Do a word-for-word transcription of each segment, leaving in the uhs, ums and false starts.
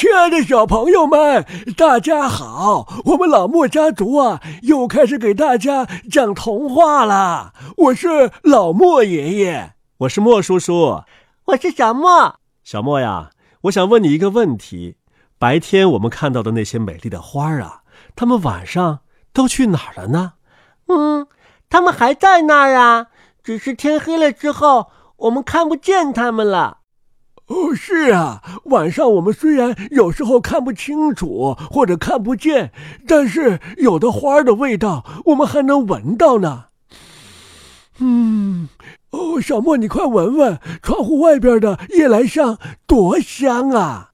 亲爱的小朋友们，大家好！我们老莫家族啊，又开始给大家讲童话啦。我是老莫爷爷，我是莫叔叔，我是小莫。小莫呀，我想问你一个问题：白天我们看到的那些美丽的花啊，它们晚上都去哪儿了呢？嗯，它们还在那儿啊，只是天黑了之后，我们看不见它们了。哦，是啊，晚上我们虽然有时候看不清楚或者看不见，但是有的花的味道我们还能闻到呢。嗯，哦，小莫，你快闻闻窗户外边的夜来香多香啊！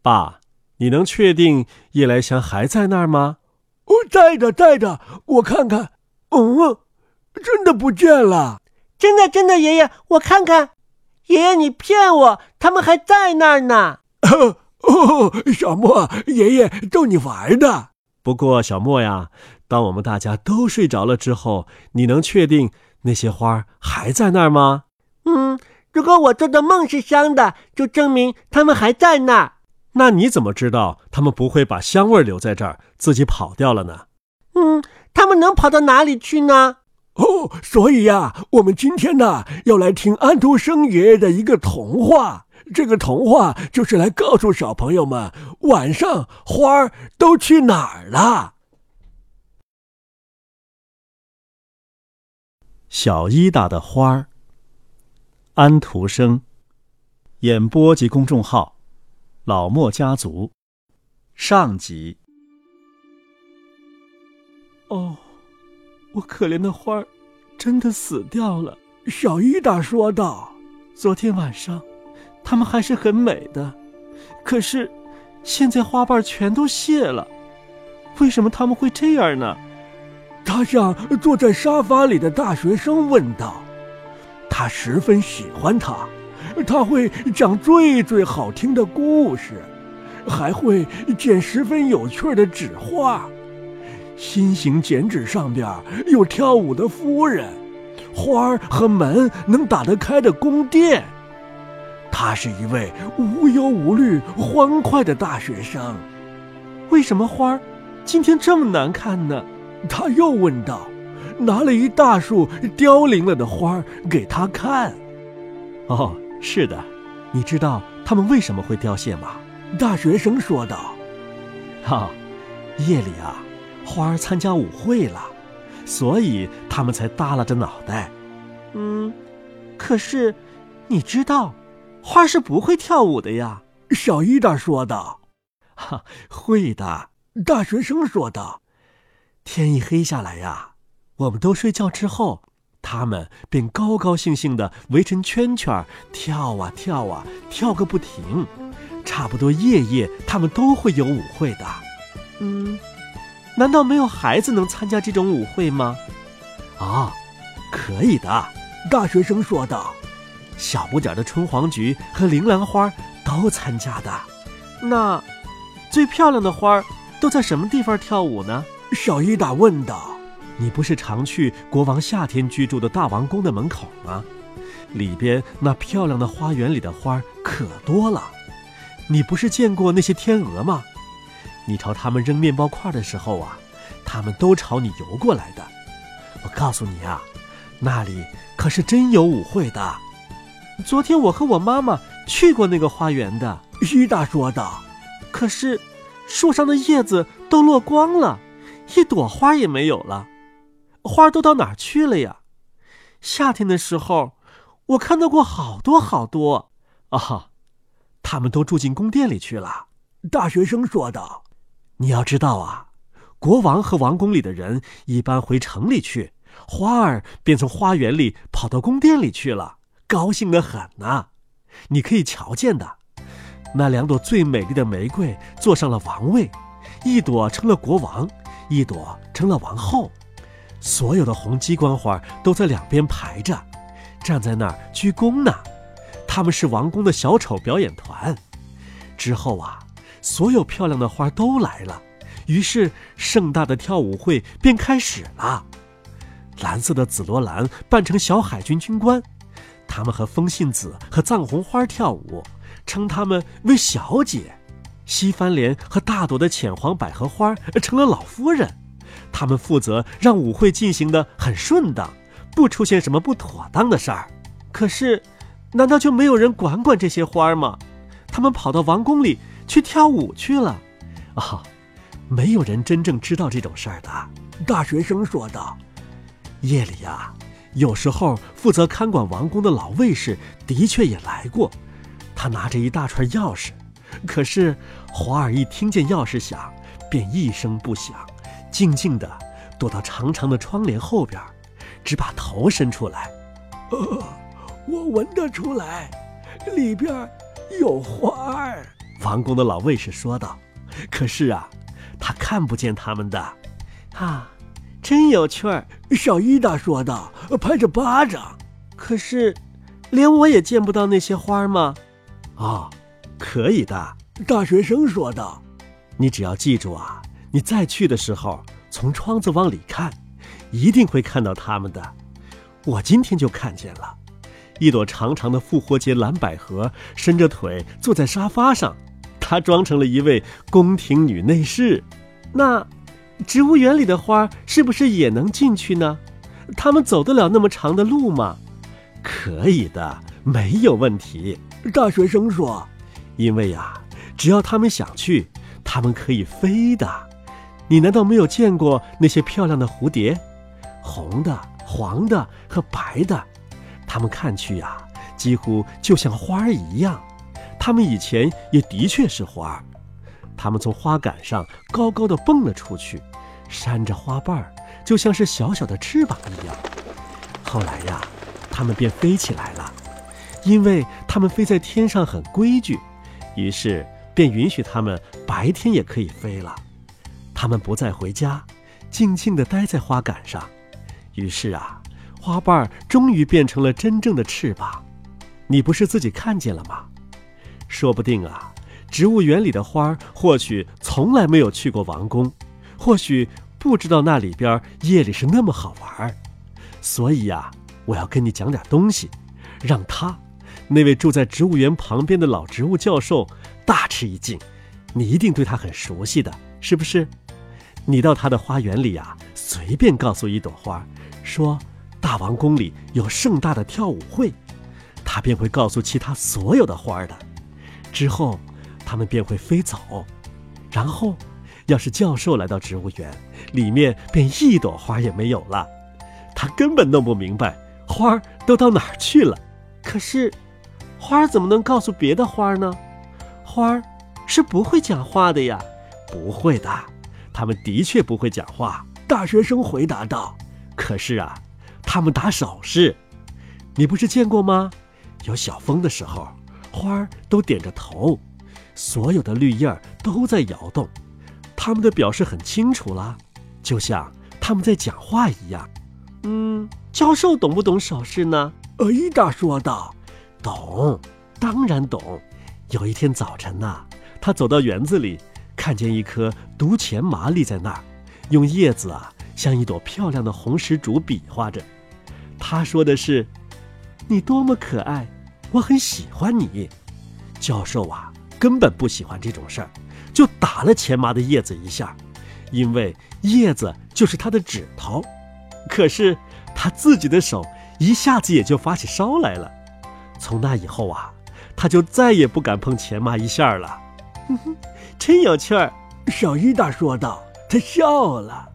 爸，你能确定夜来香还在那儿吗？哦，在的，在的，我看看。嗯，真的不见了。真的，真的，爷爷，我看看。爷爷，你骗我，他们还在那儿呢。哦哦，小莫，爷爷逗你玩的。不过小莫呀，当我们大家都睡着了之后，你能确定那些花还在那儿吗？嗯，如果我做的梦是香的，就证明他们还在那儿。那你怎么知道他们不会把香味留在这儿，自己跑掉了呢？嗯，他们能跑到哪里去呢？哦，所以呀、啊，我们今天呢、啊、要来听安徒生爷爷的一个童话。这个童话就是来告诉小朋友们，晚上花儿都去哪儿了。小伊达的花儿，安徒生，演播及公众号老莫家族，上集。哦。我可怜的花儿真的死掉了，小伊达说道。昨天晚上它们还是很美的，可是现在花瓣全都谢了，为什么它们会这样呢？他向坐在沙发里的大学生问道。他十分喜欢他，他会讲最最好听的故事，还会剪十分有趣的纸画。心形剪纸上边有跳舞的夫人，花儿和门能打得开的宫殿。他是一位无忧无虑、欢快的大学生。为什么花儿今天这么难看呢？他又问道，拿了一大束凋零了的花儿给他看。哦，是的，你知道它们为什么会凋谢吗？大学生说道。啊，夜里啊。花儿参加舞会了，所以他们才耷拉着脑袋。嗯，可是你知道花是不会跳舞的呀，小伊达说道。哈，会的，大学生说道。天一黑下来呀，我们都睡觉之后，他们便高高兴兴地围成圈圈跳啊跳啊，跳个不停，差不多夜夜他们都会有舞会的。嗯，难道没有孩子能参加这种舞会吗？啊，可以的，大学生说道。小不点的春黄菊和铃兰花都参加的。那最漂亮的花都在什么地方跳舞呢？小伊达问道。你不是常去国王夏天居住的大王宫的门口吗？里边那漂亮的花园里的花可多了。你不是见过那些天鹅吗？你朝他们扔面包块的时候啊，他们都朝你游过来的。我告诉你啊，那里可是真有舞会的。昨天我和我妈妈去过那个花园的，伊达说道。可是树上的叶子都落光了，一朵花也没有了。花都到哪儿去了呀？夏天的时候我看到过好多好多。啊，他们都住进宫殿里去了，大学生说道。你要知道啊，国王和王宫里的人一般回城里去，花儿便从花园里跑到宫殿里去了，高兴得很啊。你可以瞧见的，那两朵最美丽的玫瑰坐上了王位，一朵成了国王，一朵成了王后。所有的红鸡冠花都在两边排着，站在那儿鞠躬呢。他们是王宫的小丑表演团。之后啊，所有漂亮的花都来了，于是盛大的跳舞会便开始了。蓝色的紫罗兰扮成小海军军官，他们和风信子和藏红花跳舞，称他们为小姐。西番莲和大朵的浅黄百合花成了老夫人，他们负责让舞会进行得很顺当，不出现什么不妥当的事儿。可是，难道就没有人管管这些花吗？他们跑到王宫里去跳舞去了。啊，没有人真正知道这种事儿的。大学生说道：“夜里啊，有时候负责看管王宫的老卫士的确也来过，他拿着一大串钥匙。”可是华尔一听见钥匙响，便一声不响，静静地躲到长长的窗帘后边，只把头伸出来。呃，我闻得出来，里边有花儿。王宫的老卫士说道。可是啊，他看不见他们的。啊，真有趣儿！小伊达说道，拍着巴掌。可是，连我也见不到那些花吗？哦。可以的，大学生说道。你只要记住啊，你再去的时候从窗子往里看，一定会看到它们的。我今天就看见了，一朵长长的复活节蓝百合伸着腿坐在沙发上，她装成了一位宫廷女内侍。那植物园里的花是不是也能进去呢？它们走得了那么长的路吗？可以的，没有问题，大学生说。因为啊，只要他们想去，他们可以飞的。你难道没有见过那些漂亮的蝴蝶？红的、黄的和白的，它们看去啊，几乎就像花儿一样。它们以前也的确是花儿。它们从花杆上高高的蹦了出去，扇着花瓣儿，就像是小小的翅膀一样。后来呀、啊，它们便飞起来了，因为它们飞在天上很规矩。于是便允许他们白天也可以飞了。他们不再回家，静静地待在花杆上。于是啊，花瓣终于变成了真正的翅膀。你不是自己看见了吗？说不定啊，植物园里的花或许从来没有去过王宫，或许不知道那里边夜里是那么好玩。所以啊，我要跟你讲点东西，让他那位住在植物园旁边的老植物教授大吃一惊，你一定对他很熟悉的，是不是？你到他的花园里啊，随便告诉一朵花，说大王宫里有盛大的跳舞会，他便会告诉其他所有的花的。之后，他们便会飞走。然后，要是教授来到植物园，里面便一朵花也没有了，他根本弄不明白花都到哪儿去了。可是。花怎么能告诉别的花呢？花是不会讲话的呀。不会的，他们的确不会讲话。大学生回答道。可是啊，他们打手势。你不是见过吗？有小风的时候，花都点着头，所有的绿叶都在摇动，他们的表示很清楚啦，就像他们在讲话一样。嗯，教授懂不懂手势呢？呃，伊达说道。懂，当然懂。有一天早晨啊，他走到园子里，看见一棵毒钱麻立在那儿，用叶子啊像一朵漂亮的红石竹比划着。他说的是：“你多么可爱，我很喜欢你。”教授啊根本不喜欢这种事儿，就打了钱麻的叶子一下，因为叶子就是他的指头。可是他自己的手一下子也就发起烧来了。从那以后啊，他就再也不敢碰钱麻一下了。真有趣儿，小伊达说道。他笑了。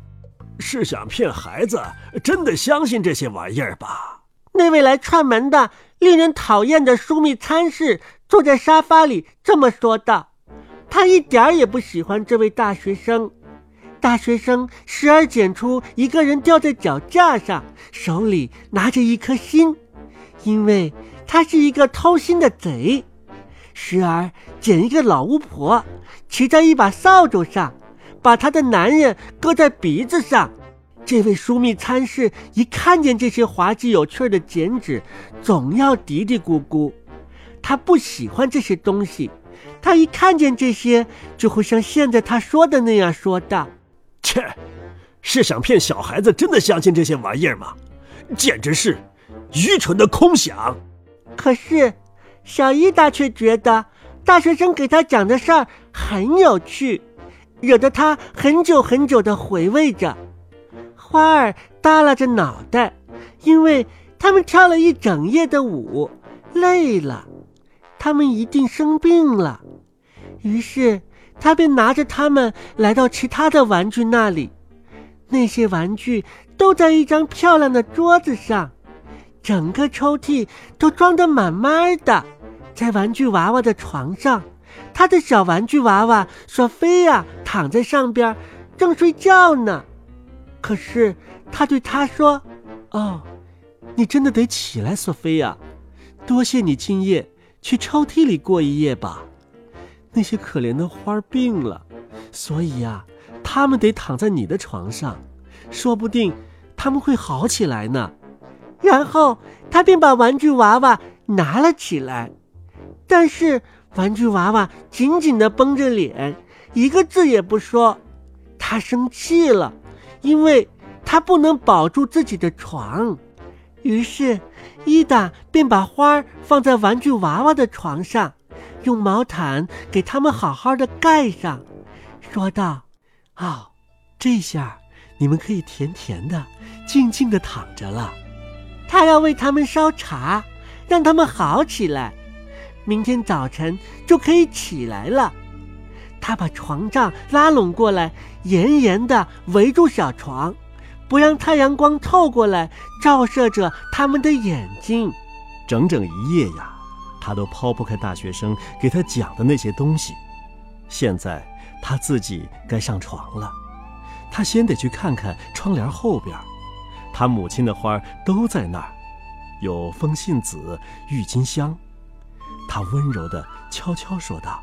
是想骗孩子真的相信这些玩意儿吧？那位来串门的令人讨厌的枢密参事坐在沙发里这么说道。他一点儿也不喜欢这位大学生。大学生时而捡出一个人掉在脚架上，手里拿着一颗心，因为他是一个偷心的贼；时而捡一个老巫婆骑在一把扫帚上，把她的男人搁在鼻子上。这位枢密参事一看见这些滑稽有趣的剪纸，总要嘀嘀咕咕。他不喜欢这些东西，他一看见这些就会像现在他说的那样说道：“切，是想骗小孩子真的相信这些玩意儿吗？简直是愚蠢的空想。”可是，小伊达却觉得大学生给他讲的事儿很有趣，惹得他很久很久地回味着。花儿耷拉着脑袋，因为他们跳了一整夜的舞，累了，他们一定生病了。于是他便拿着他们来到其他的玩具那里，那些玩具都在一张漂亮的桌子上，整个抽屉都装得满满的。在玩具娃娃的床上，他的小玩具娃娃索菲亚躺在上边正睡觉呢。可是他对她说，哦，你真的得起来，索菲亚，多谢你今夜去抽屉里过一夜吧。那些可怜的花病了，所以啊，他们得躺在你的床上，说不定他们会好起来呢。然后他便把玩具娃娃拿了起来，但是玩具娃娃紧紧地绷着脸，一个字也不说。他生气了，因为他不能保住自己的床。于是伊达便把花放在玩具娃娃的床上，用毛毯给他们好好的盖上，说道，哦，这下你们可以甜甜的静静的躺着了。他要为他们烧茶，让他们好起来，明天早晨就可以起来了。他把床帐拉拢过来，严严地围住小床，不让太阳光透过来照射着他们的眼睛。整整一夜呀，他都抛不开大学生给他讲的那些东西。现在他自己该上床了，他先得去看看窗帘后边，他母亲的花都在那儿，有风信子、郁金香。他温柔地悄悄说道，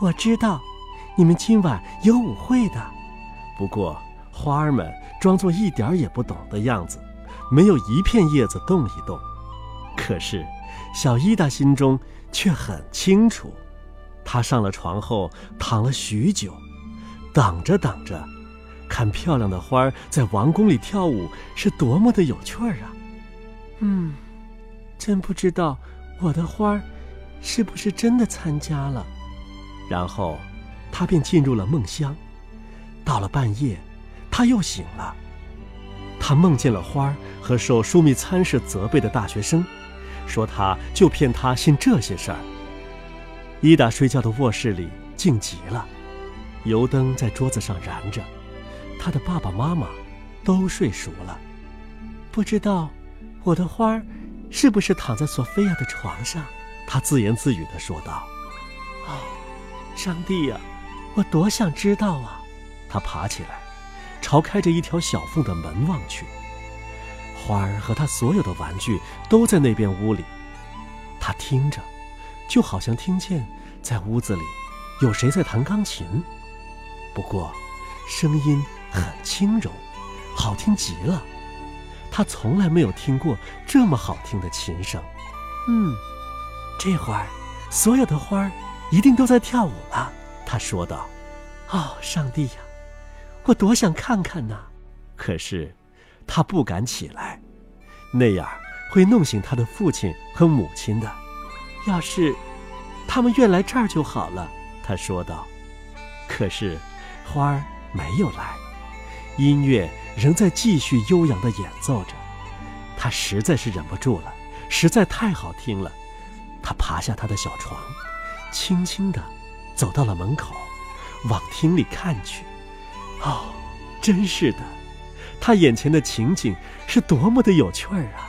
我知道你们今晚有舞会的。不过花儿们装作一点也不懂的样子，没有一片叶子动一动。可是小伊达心中却很清楚，他上了床后躺了许久，等着等着，看漂亮的花儿在王宫里跳舞是多么的有趣儿啊。嗯，真不知道我的花儿是不是真的参加了。然后他便进入了梦乡。到了半夜他又醒了，他梦见了花儿和受枢密参事责备的大学生，说他就骗他信这些事儿。伊达睡觉的卧室里静极了，油灯在桌子上燃着，他的爸爸妈妈都睡熟了。不知道我的花儿是不是躺在索菲亚的床上，他自言自语地说道。哦，上帝呀，我多想知道啊。他爬起来朝开着一条小缝的门望去，花儿和他所有的玩具都在那边屋里。他听着，就好像听见在屋子里有谁在弹钢琴，不过声音很轻柔，好听极了。他从来没有听过这么好听的琴声。嗯，这会儿所有的花儿一定都在跳舞了，他说道。哦，上帝呀，我多想看看呐！可是他不敢起来，那样会弄醒他的父亲和母亲的。要是他们愿来这儿就好了，他说道。可是花儿没有来，音乐仍在继续悠扬地演奏着。他实在是忍不住了，实在太好听了。他爬下他的小床，轻轻地走到了门口，往厅里看去。哦，真是的，他眼前的情景是多么的有趣儿啊。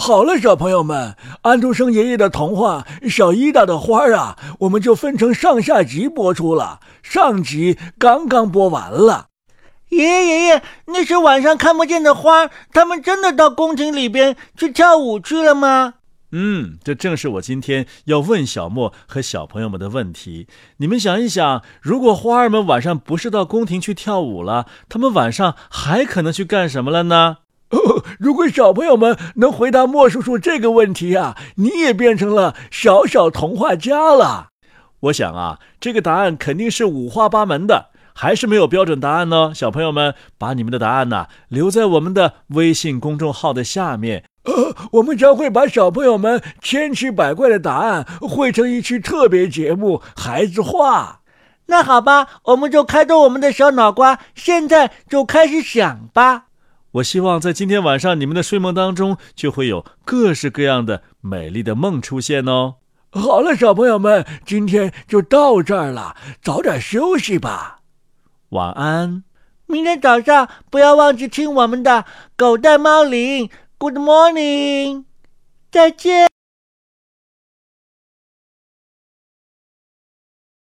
好了，小朋友们，安徒生爷爷的童话《小伊达的花》啊，我们就分成上下集播出了。上集刚刚播完了。爷爷爷爷，那些晚上看不见的花，他们真的到宫廷里边去跳舞去了吗？嗯，这正是我今天要问小莫和小朋友们的问题。你们想一想，如果花儿们晚上不是到宫廷去跳舞了，他们晚上还可能去干什么了呢？哦，如果小朋友们能回答莫叔叔这个问题啊，你也变成了小小童话家了。我想啊，这个答案肯定是五花八门的，还是没有标准答案呢。小朋友们把你们的答案呢、啊、留在我们的微信公众号的下面。呃，我们将会把小朋友们千奇百怪的答案汇成一期特别节目《孩子话》。那好吧，我们就开动我们的小脑瓜，现在就开始想吧。我希望在今天晚上你们的睡梦当中，就会有各式各样的美丽的梦出现哦。好了，小朋友们，今天就到这儿了，早点休息吧，晚安。明天早上不要忘记听我们的狗带猫铃 Good morning， 再见。